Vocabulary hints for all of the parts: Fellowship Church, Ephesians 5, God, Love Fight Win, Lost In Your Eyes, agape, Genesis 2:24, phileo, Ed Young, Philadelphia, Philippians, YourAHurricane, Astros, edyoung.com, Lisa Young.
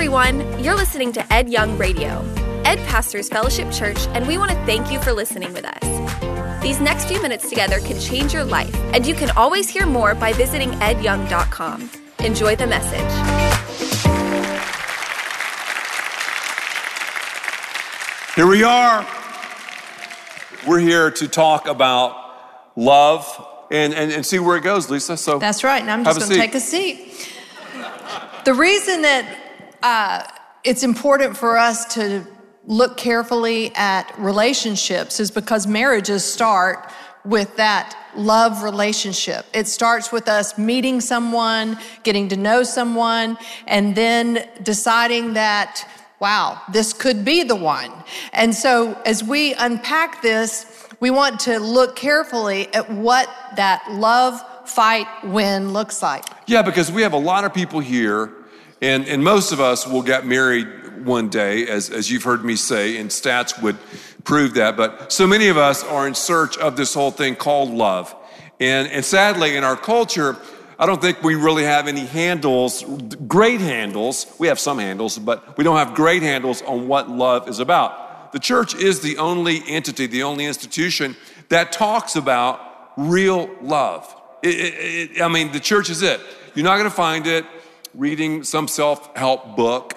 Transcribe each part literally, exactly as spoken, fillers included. everyone. You're listening to Ed Young Radio. Ed pastors Fellowship Church, and we want to thank you for listening with us. These next few minutes together can change your life, and you can always hear more by visiting ed young dot com. Enjoy the message. Here we are. We're here to talk about love and, and, and see where it goes, Lisa. So that's right. And I'm just going to take a seat. The reason that uh, it's important for us to look carefully at relationships is because marriages start with that love relationship. It starts with us meeting someone, getting to know someone, and then deciding that, wow, this could be the one. And so as we unpack this, we want to look carefully at what that love fight win looks like. Yeah, because we have a lot of people here, and, and most of us will get married one day, as, as you've heard me say, and stats would prove that. But so many of us are in search of this whole thing called love. And, and sadly, in our culture, I don't think we really have any handles, great handles. We have some handles, but we don't have great handles on what love is about. The church is the only entity, the only institution that talks about real love. It, it, it, I mean, the church is it. You're not gonna find it reading some self-help book.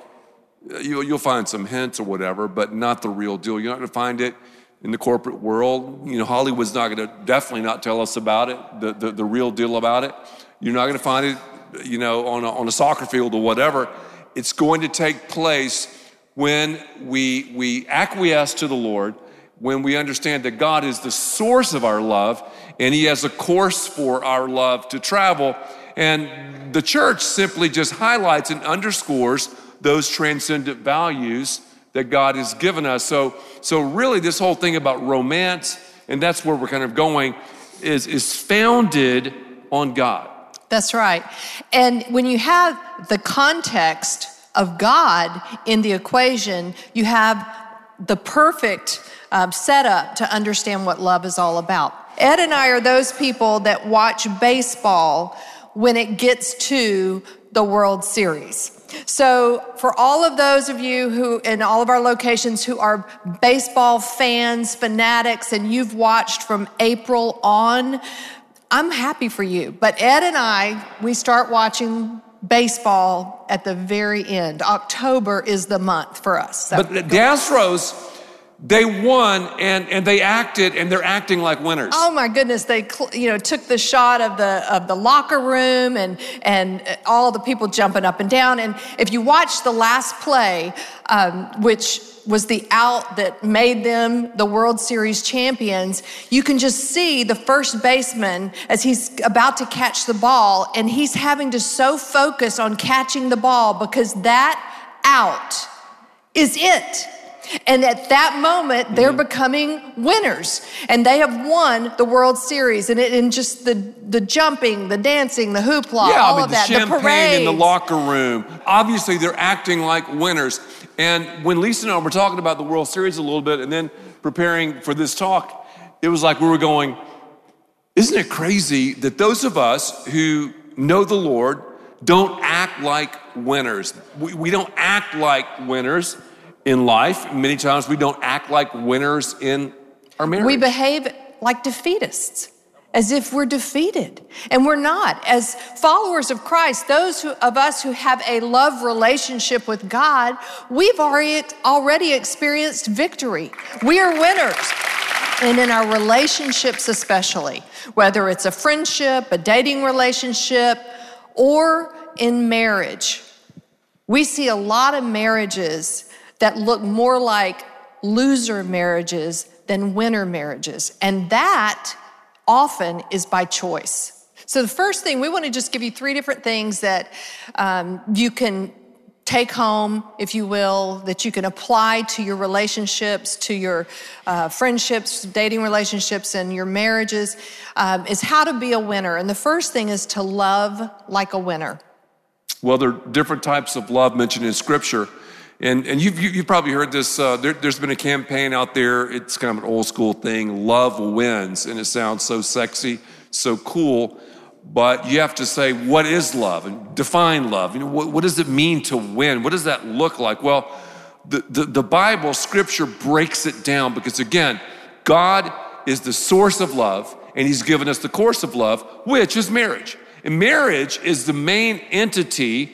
You, you'll find some hints or whatever, but not the real deal. You're not gonna find it in the corporate world. You know, Hollywood's not gonna, definitely not tell us about it, the, the, the real deal about it. You're not gonna find it, you know, on a, on a soccer field or whatever. It's going to take place when we, we acquiesce to the Lord, when we understand that God is the source of our love and he has a course for our love to travel. And the church simply just highlights and underscores those transcendent values that God has given us. So, so really this whole thing about romance, and that's where we're kind of going, is, is founded on God. That's right. And when you have the context of God in the equation, you have the perfect um, setup to understand what love is all about. Ed and I are those people that watch baseball when it gets to the World Series. So for all of those of you who, in all of our locations, who are baseball fans, fanatics, and you've watched from April on, I'm happy for you. But Ed and I, we start watching baseball at the very end. October is the month for us. So. But the Astros, they won and, and they acted and they're acting like winners. Oh my goodness! They you know took the shot of the of the locker room and and all the people jumping up and down. And if you watch the last play, um, which was the out that made them the World Series champions, you can just see the first baseman as he's about to catch the ball, and he's having to so focus on catching the ball because that out is it. And at that moment, they're mm-hmm. becoming winners, and they have won the World Series. And it, and just the the jumping, the dancing, the hoopla, yeah, all I mean, of the that, the champagne parade in the locker room. Obviously, they're acting like winners. And when Lisa and I were talking about the World Series a little bit, and then preparing for this talk, it was like we were going, "Isn't it crazy that those of us who know the Lord don't act like winners? We, we don't act like winners." In life, many times we don't act like winners in our marriage. We behave like defeatists, as if we're defeated, and we're not. As followers of Christ, those who, of us who have a love relationship with God, we've already, already experienced victory. We are winners. And in our relationships especially, whether it's a friendship, a dating relationship, or in marriage, we see a lot of marriages that look more like loser marriages than winner marriages. And that often is by choice. So the first thing, we want to just give you three different things that um, you can take home, if you will, that you can apply to your relationships, to your uh, friendships, dating relationships, and your marriages, um, is how to be a winner. And the first thing is to love like a winner. Well, there are different types of love mentioned in Scripture. And and you've, you've probably heard this, uh, there, there's been a campaign out there, it's kind of an old school thing, Love Wins, and it sounds so sexy, so cool. But you have to say, what is love? And define love. You know, what, what does it mean to win? What does that look like? Well, the, the, the Bible, Scripture breaks it down because, again, God is the source of love, and he's given us the course of love, which is marriage. And marriage is the main entity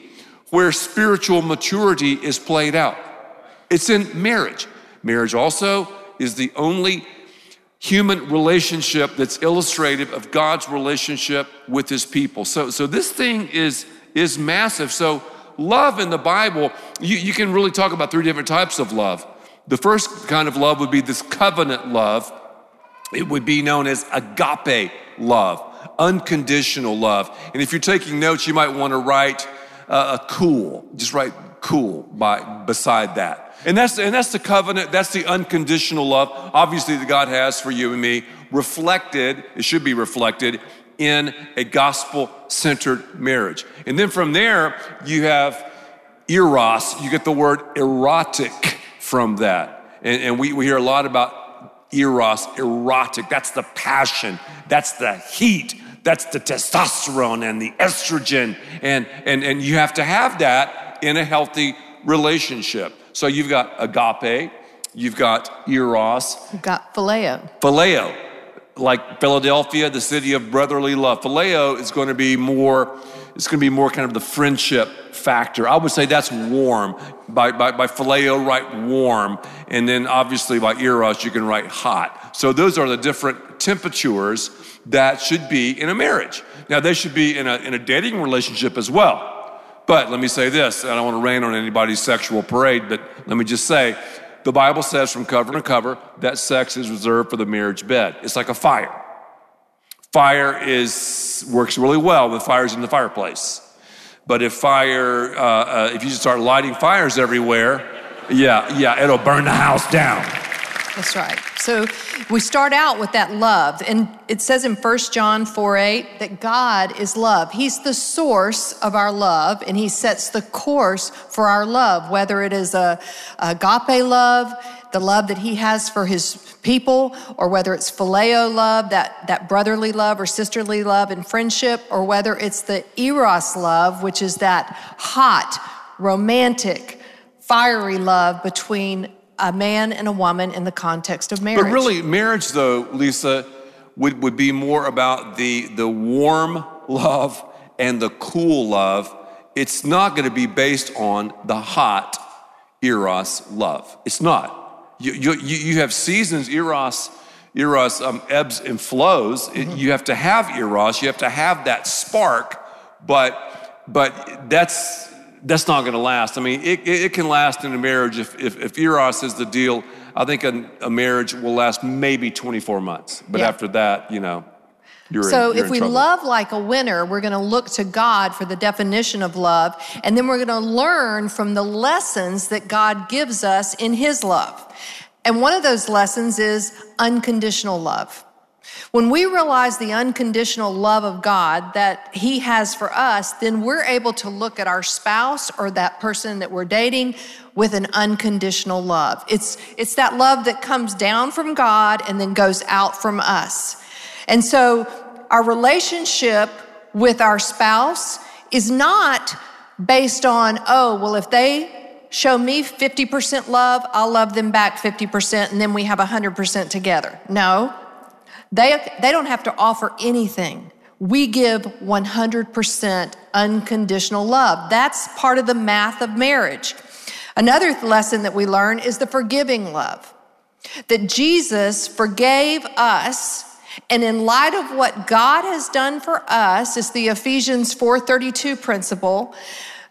where spiritual maturity is played out. It's in marriage. Marriage also is the only human relationship that's illustrative of God's relationship with his people. So, so this thing is, is massive. So love in the Bible, you, you can really talk about three different types of love. The first kind of love would be this covenant love. It would be known as agape love, unconditional love. And if you're taking notes, you might want to write uh, a cool, just write cool by beside that. And that's, and that's the covenant, that's the unconditional love, obviously, that God has for you and me, reflected, it should be reflected, in a gospel-centered marriage. And then from there, you have eros. You get the word erotic from that. And, and we, we hear a lot about eros, erotic. That's the passion. That's the heat. That's the testosterone and the estrogen. And, and, and you have to have that in a healthy relationship. So you've got agape, you've got eros. You've got phileo. Phileo, like Philadelphia, the city of brotherly love. Phileo is going to be more, it's going to be more kind of the friendship factor. I would say that's warm. By, by, by phileo, write warm. And then obviously by eros, you can write hot. So those are the different temperatures that should be in a marriage. Now they should be in a, in a dating relationship as well. But let me say this, I don't want to rain on anybody's sexual parade, but let me just say, the Bible says from cover to cover that sex is reserved for the marriage bed. It's like a fire. Fire is works really well with fires in the fireplace. But if fire, uh, uh, if you just start lighting fires everywhere, yeah, yeah, it'll burn the house down. That's right. So we start out with that love. And it says in First John four eight that God is love. He's the source of our love, and he sets the course for our love, whether it is a, a agape love, the love that he has for his people, or whether it's phileo love, that, that brotherly love or sisterly love and friendship, or whether it's the eros love, which is that hot, romantic, fiery love between a man and a woman in the context of marriage. But really, marriage, though, Lisa, would, would be more about the, the warm love and the cool love. It's not going to be based on the hot eros love. It's not. You, you, you have seasons. Eros, eros um, ebbs and flows. Mm-hmm. It, you have to have eros. You have to have that spark. But, but that's... That's not going to last. I mean, it, it can last in a marriage. If, if, if eros is the deal, I think a, a marriage will last maybe twenty-four months. But yeah. After that, you know, you're so in, you're if in we trouble. Love like a winner, we're going to look to God for the definition of love, and then we're going to learn from the lessons that God gives us in his love. And one of those lessons is unconditional love. When we realize the unconditional love of God that he has for us, then we're able to look at our spouse or that person that we're dating with an unconditional love. It's, it's that love that comes down from God and then goes out from us. And so our relationship with our spouse is not based on, oh, well, if they show me fifty percent love, I'll love them back fifty percent, and then we have one hundred percent together. No. They, they don't have to offer anything. We give one hundred percent unconditional love. That's part of the math of marriage. Another lesson that we learn is the forgiving love, that Jesus forgave us, and in light of what God has done for us, it's the Ephesians four thirty-two principle.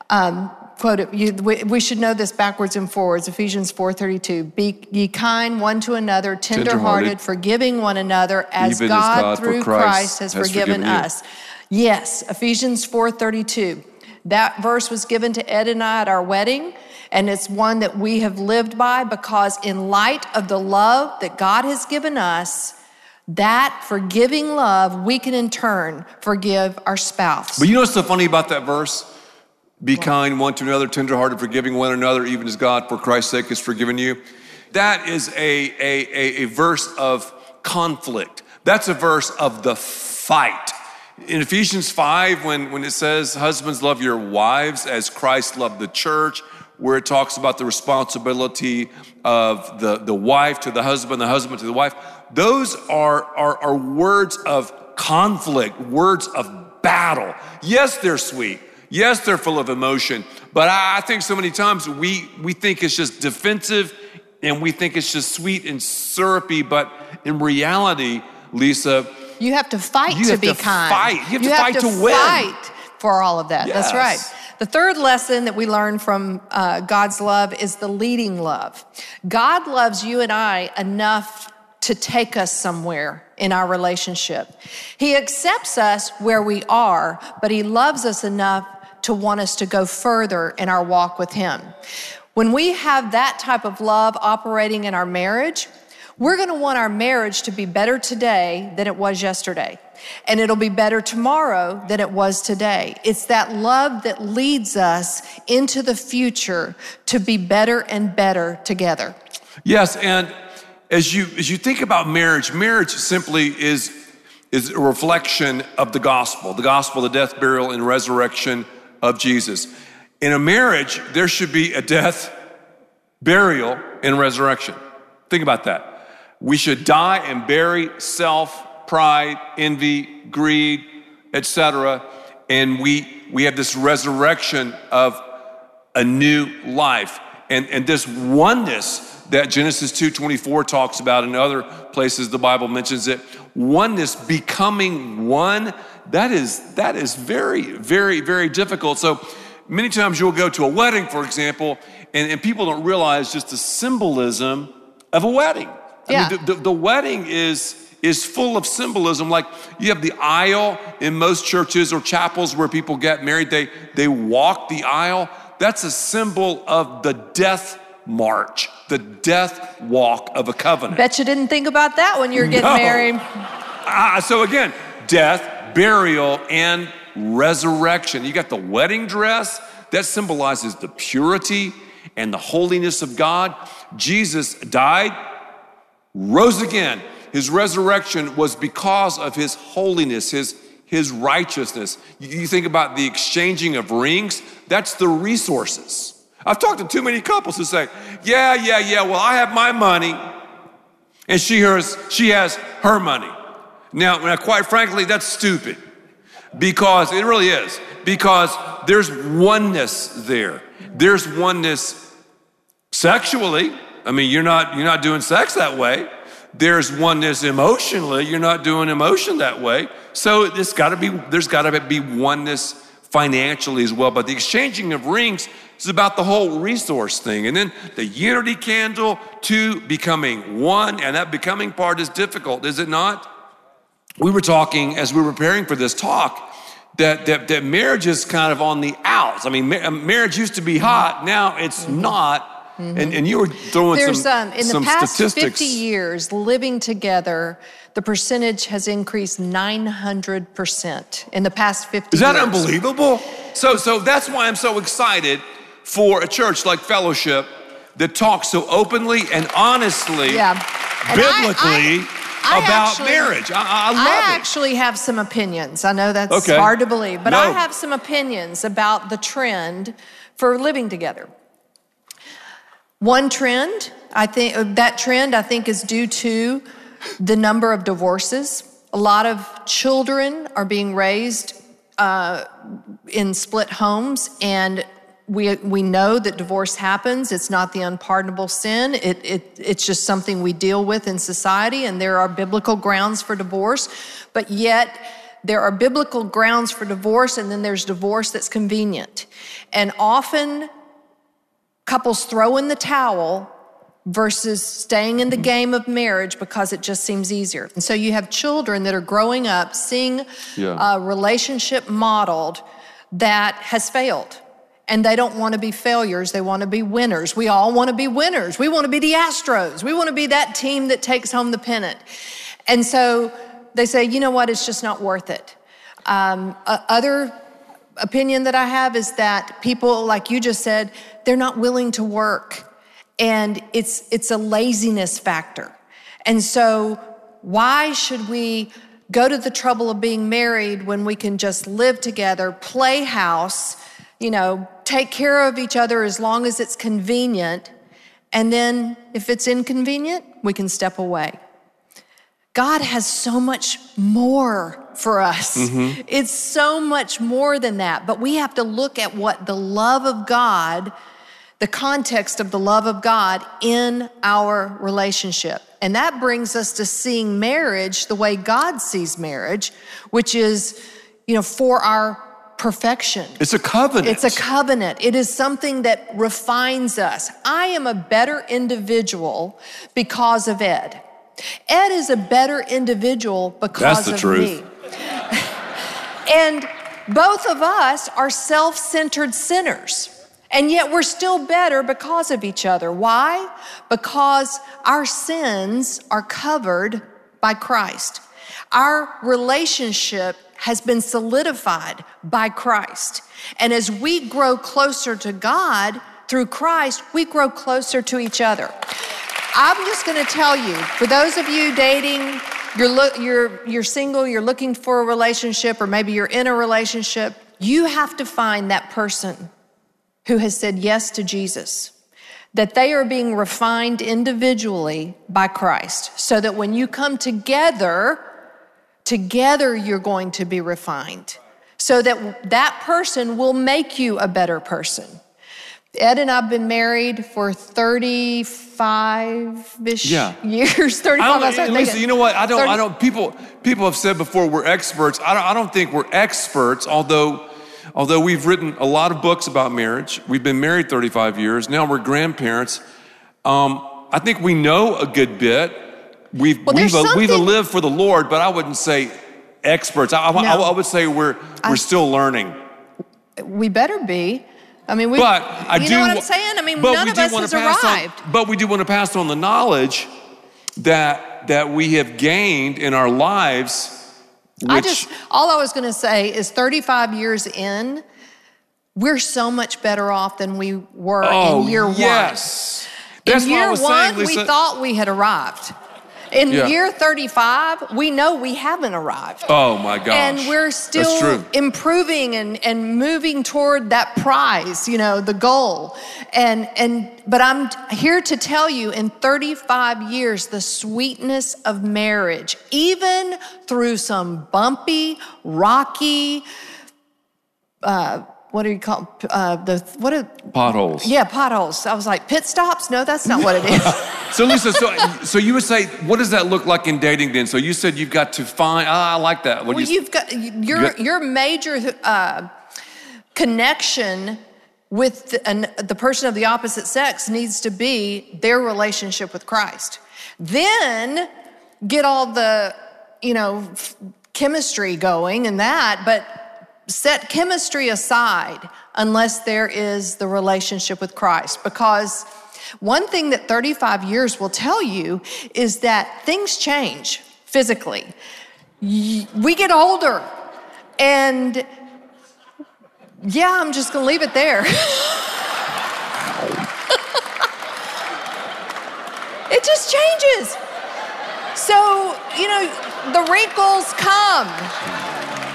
Um, quote it, you, we, we should know this backwards and forwards, Ephesians four thirty-two. Be ye kind one to another, tenderhearted, forgiving one another as God, God through Christ, Christ has, has forgiven, forgiven us. Yes, Ephesians four thirty-two. That verse was given to Ed and I at our wedding, and it's one that we have lived by because in light of the love that God has given us, that forgiving love, we can in turn forgive our spouse. But you know what's so funny about that verse? Be kind one to another, tenderhearted, forgiving one another, even as God, for Christ's sake, has forgiven you. That is a, a, a, a verse of conflict. That's a verse of the fight. In Ephesians five, when, when it says, husbands, love your wives as Christ loved the church, where it talks about the responsibility of the, the wife to the husband, the husband to the wife, those are, are, are words of conflict, words of battle. Yes, they're sweet. Yes, they're full of emotion. But I, I think so many times we, we think it's just defensive and we think it's just sweet and syrupy. But in reality, Lisa, you have to fight to be kind. Fight. You have to fight to win. You have to fight for all of that. Yes. That's right. The third lesson that we learn from uh, God's love is the leading love. God loves you and I enough to take us somewhere in our relationship. He accepts us where we are, but he loves us enough to want us to go further in our walk with him. When we have that type of love operating in our marriage, we're going to want our marriage to be better today than it was yesterday. And it'll be better tomorrow than it was today. It's that love that leads us into the future to be better and better together. Yes, and as you as you think about marriage, marriage simply is, is a reflection of the gospel, the gospel, the death, burial, and resurrection of Jesus. In a marriage, there should be a death, burial, and resurrection. Think about that. We should die and bury self, pride, envy, greed, et cetera. And we we have this resurrection of a new life. And, and this oneness that Genesis two twenty-four talks about, and other places the Bible mentions it, oneness, becoming one, that is that is very, very, very difficult. So many times you'll go to a wedding, for example, and, and people don't realize just the symbolism of a wedding. Yeah. I mean, the, the, the wedding is is full of symbolism. Like you have the aisle in most churches or chapels where people get married. They they walk the aisle. That's a symbol of the death march, the death walk of a covenant. Bet you didn't think about that when you were getting no. married. Ah, so again, death, burial, and resurrection. You got the wedding dress that symbolizes the purity and the holiness of God. Jesus died, rose again. His resurrection was because of his holiness, his, his righteousness. You, you think about the exchanging of rings, that's the resources. I've talked to too many couples who say, yeah, yeah, yeah, well, I have my money, and she has, she has her money. Now, now, quite frankly, that's stupid, because it really is, because there's oneness there. There's oneness sexually. I mean, you're not you're not doing sex that way. There's oneness emotionally. You're not doing emotion that way. So it's got to be there's got to be oneness financially as well. But the exchanging of rings is about the whole resource thing. And then the unity candle to becoming one, and that becoming part is difficult, is it not? We were talking as we were preparing for this talk that that, that marriage is kind of on the outs. I mean, ma- marriage used to be hot. Now it's not. Mm-hmm. And, and you were throwing There's, some, um, in some the past statistics. fifty years living together, the percentage has increased nine hundred percent in the past fifty years. Is that years. unbelievable? So, so that's why I'm so excited for a church like Fellowship that talks so openly and honestly, yeah. and biblically I, I, I about actually, marriage. I, I love I it. I actually have some opinions. I know that's okay. hard to believe, but no. I have some opinions about the trend for living together. One trend, I think, that trend I think is due to the number of divorces. A lot of children are being raised uh, in split homes, and we we know that divorce happens. It's not the unpardonable sin. It it it's just something we deal with in society, and there are biblical grounds for divorce, but yet there are biblical grounds for divorce, and then there's divorce that's convenient, and often couples throw in the towel versus staying in the game of marriage because it just seems easier. And so you have children that are growing up seeing yeah. a relationship modeled that has failed. And they don't want to be failures. They want to be winners. We all want to be winners. We want to be the Astros. We want to be that team that takes home the pennant. And so they say, you know what? It's just not worth it. Um, other opinion that I have is that people, like you just said, they're not willing to work, and it's it's a laziness factor. And so why should we go to the trouble of being married when we can just live together, play house, you know, take care of each other as long as it's convenient. And then if it's inconvenient, we can step away. God has so much more for us. Mm-hmm. It's so much more than that. But we have to look at what the love of God, the context of the love of God in our relationship. And that brings us to seeing marriage the way God sees marriage, which is, you know, for our perfection. It's a covenant. It's a covenant. It is something that refines us. I am a better individual because of Ed. Ed is a better individual because of me. That's the truth. And both of us are self-centered sinners. And yet we're still better because of each other. Why? Because our sins are covered by Christ. Our relationship has been solidified by Christ. And as we grow closer to God through Christ, we grow closer to each other. I'm just going to tell you, for those of you dating, you're, lo- you're, you're single, you're looking for a relationship, or maybe you're in a relationship, you have to find that person who has said yes to Jesus, that they are being refined individually by Christ, so that when you come together, together you're going to be refined, so that that person will make you a better person. Ed and I have been married for thirty-five-ish yeah. years. thirty-five. I don't, I Lisa, you know what? I don't. thirty I don't. People. People have said before we're experts. I don't. I don't think we're experts. Although, although we've written a lot of books about marriage. We've been married thirty-five years. Now we're grandparents. Um, I think we know a good bit. We've well, we've, a, we've a lived for the Lord, but I wouldn't say experts. I, I, no. I, I would say we're we're I, still learning. We better be. I mean, we, but I you do, know what I'm saying? I mean, none of us has arrived. On, but we do want to pass on the knowledge that that we have gained in our lives. Which, I just, all I was going to say is thirty-five years in, we're so much better off than we were oh, in year one. Yes. That's in year what I was one, saying, Lisa. We thought we had arrived. In yeah. year thirty-five, we know we haven't arrived. Oh, my gosh. And we're still improving and, and moving toward that prize, you know, the goal. And and but I'm here to tell you, in thirty-five years, the sweetness of marriage, even through some bumpy, rocky, uh, what do you call uh, the what are potholes? Yeah, potholes. I was like, pit stops? No, that's not what it is. So Lisa, so so you would say, what does that look like in dating then? So you said you've got to find. Ah, I like that. What well, you, you've got your you got, your major uh, connection with the, an, the person of the opposite sex needs to be their relationship with Christ. Then get all the you know f- chemistry going and that, but. Set chemistry aside unless there is the relationship with Christ, because one thing that thirty-five years will tell you is that things change physically. We get older, and yeah, I'm just going to leave it there. It just changes. So, you know, the wrinkles come.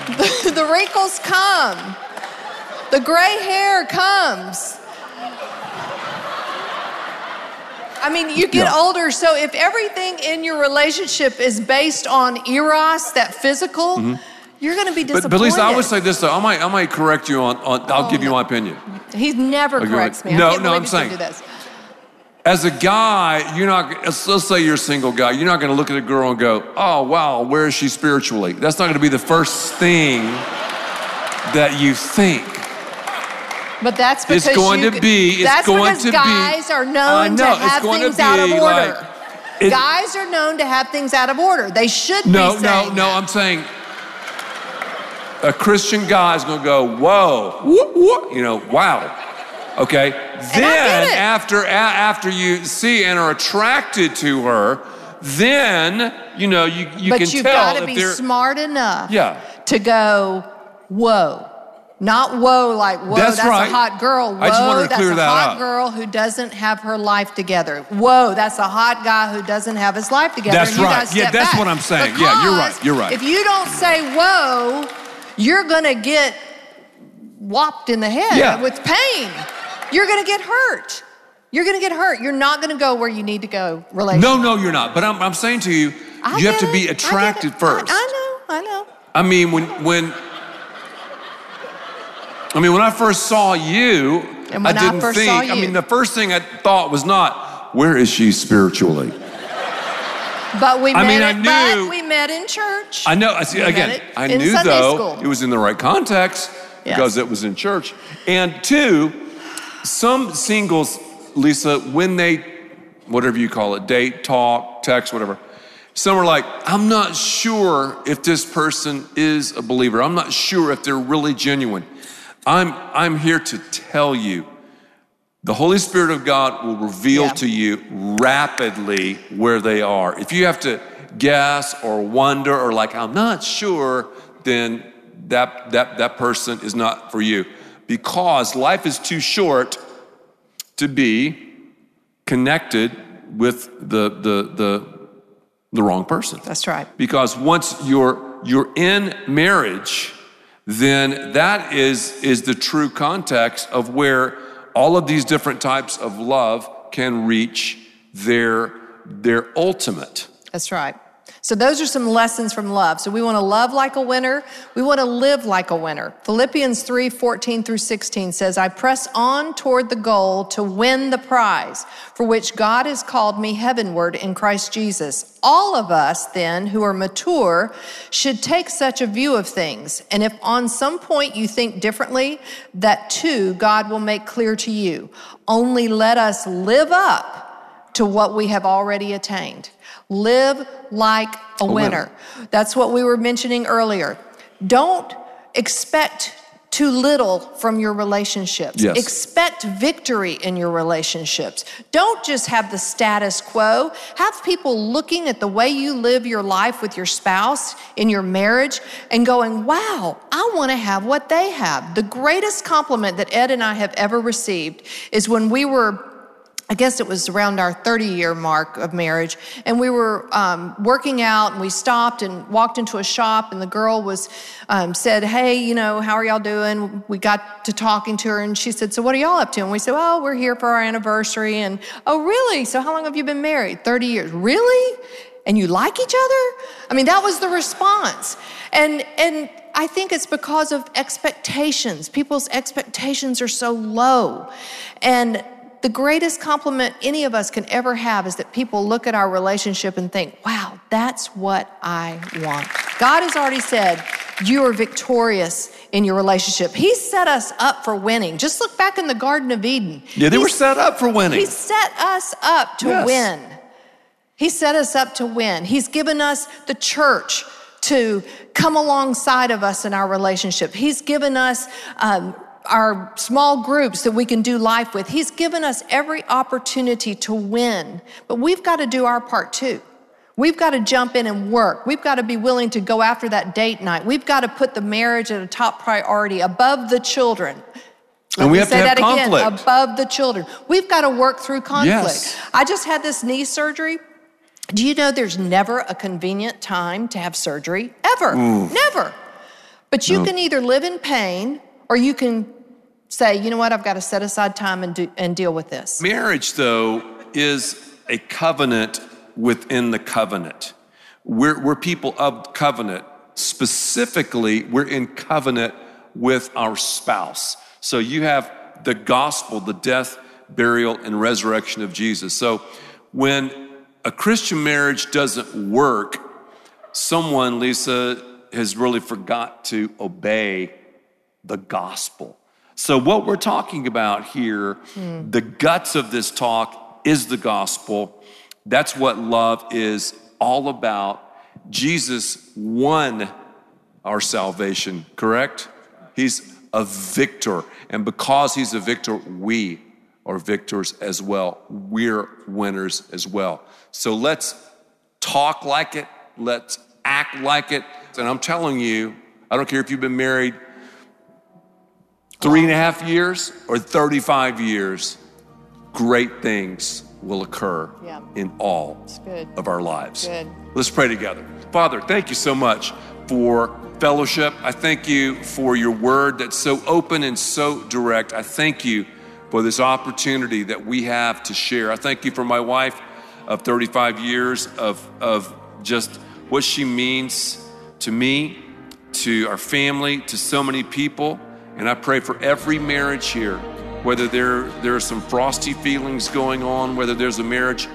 The, the wrinkles come. The gray hair comes. I mean, you get yeah. older, so if everything in your relationship is based on eros, that physical, mm-hmm. you're going to be disappointed. But, but Lisa, I would say this, though. I might, I might correct you on, on I'll oh, give you my opinion. He never okay, corrects right. me. No, no, I'm saying. As a guy, you're not, let's say you're a single guy, you're not gonna look at a girl and go, oh, wow, where is she spiritually? That's not gonna be the first thing that you think. But that's because it's going you, to be, it's that's going because to guys be, are known know, to have things to out of order. Like, it, guys are known to have things out of order. They should no, be saying No, no, no, I'm saying a Christian guy is gonna go, whoa, whoop, whoop, you know, wow. Okay, then after after you see and are attracted to her, then, you know, you, you can tell. But you've got to be smart enough yeah. to go, whoa, Not whoa, like, whoa, that's, that's right. a hot girl. Whoa, I just wanted to that's clear a that hot up. girl who doesn't have her life together. Whoa, that's a hot guy who doesn't have his life together. That's and you right. Yeah, that's back. what I'm saying. Because yeah, you're right. You're right. If you don't say whoa, you're going to get whopped in the head yeah. with pain. You're going to get hurt. You're going to get hurt. You're not going to go where you need to go relationally. No, no, you're not. But I'm, I'm saying to you, I you have to it. be attracted first. I, I know, I know. I mean, when when... I mean, when I first saw you, I didn't I think, I mean, the first thing I thought was not, where is she spiritually? But we, I met, mean, I knew, but we met in church. I know, I see, we again, I knew Sunday though school. It was in the right context yes. because it was in church. And two, some singles, Lisa, when they, whatever you call it, date, talk, text, whatever, some are like, I'm not sure if this person is a believer. I'm not sure if they're really genuine. I'm, I'm here to tell you, the Holy Spirit of God will reveal yeah. to you rapidly where they are. If you have to guess or wonder or like, I'm not sure, then that, that, that person is not for you, because life is too short to be connected with the, the, the, the wrong person. That's right. Because once you're, you're in marriage, then that is, is the true context of where all of these different types of love can reach their, their ultimate. That's right. So those are some lessons from love. So we want to love like a winner. We want to live like a winner. Philippians three fourteen through sixteen says, I press on toward the goal to win the prize for which God has called me heavenward in Christ Jesus. All of us then who are mature should take such a view of things. And if on some point you think differently, that too God will make clear to you. Only let us live up to what we have already attained. Live like a winner. That's what we were mentioning earlier. Don't expect too little from your relationships. Yes. Expect victory in your relationships. Don't just have the status quo. Have people looking at the way you live your life with your spouse, in your marriage, and going, wow, I want to have what they have. The greatest compliment that Ed and I have ever received is when we were I guess it was around our thirty-year mark of marriage, and we were um, working out, and we stopped and walked into a shop, and the girl was um, said, hey, you know, how are y'all doing? We got to talking to her, and she said, so what are y'all up to? And we said, oh, we're here for our anniversary. And, oh, really? So how long have you been married? thirty years. Really? And you like each other? I mean, that was the response. And and I think it's because of expectations. People's expectations are so low. And the greatest compliment any of us can ever have is that people look at our relationship and think, wow, that's what I want. God has already said, you are victorious in your relationship. He set us up for winning. Just look back in the Garden of Eden. Yeah, they He's, were set up for winning. He set us up to yes. win. He set us up to win. He's given us the church to come alongside of us in our relationship. He's given us um, our small groups that we can do life with. He's given us every opportunity to win, but we've got to do our part too. We've got to jump in and work. We've got to be willing to go after that date night. We've got to put the marriage at a top priority above the children. Let and we have say to have that conflict. Again, above the children. We've got to work through conflict. Yes. I just had this knee surgery. Do you know there's never a convenient time to have surgery? Ever, Ooh. never. But you no. can either live in pain or you can say, you know what, I've got to set aside time and do, and deal with this. Marriage, though, is a covenant within the covenant. We're, we're people of covenant. Specifically, we're in covenant with our spouse. So you have the gospel, the death, burial, and resurrection of Jesus. So when a Christian marriage doesn't work, someone, Lisa, has really forgot to obey the gospel. So what we're talking about here, mm. the guts of this talk is the gospel. That's what love is all about. Jesus won our salvation, correct? He's a victor. And because he's a victor, we are victors as well. We're winners as well. So let's talk like it. Let's act like it. And I'm telling you, I don't care if you've been married three and a half years or thirty-five years, great things will occur yeah. in all of our lives. Good. Let's pray together. Father, thank you so much for fellowship. I thank you for your word that's so open and so direct. I thank you for this opportunity that we have to share. I thank you for my wife of thirty-five years of, of just what she means to me, to our family, to so many people. And I pray for every marriage here, whether there, there are some frosty feelings going on, whether there's a marriage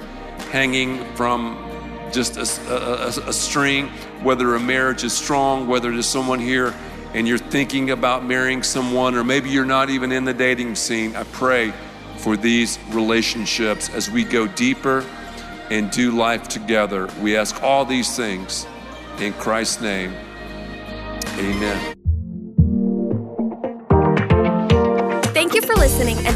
hanging from just a, a, a string, whether a marriage is strong, whether there's someone here and you're thinking about marrying someone, or maybe you're not even in the dating scene. I pray for these relationships as we go deeper and do life together. We ask all these things in Christ's name. Amen. Thank you for listening, and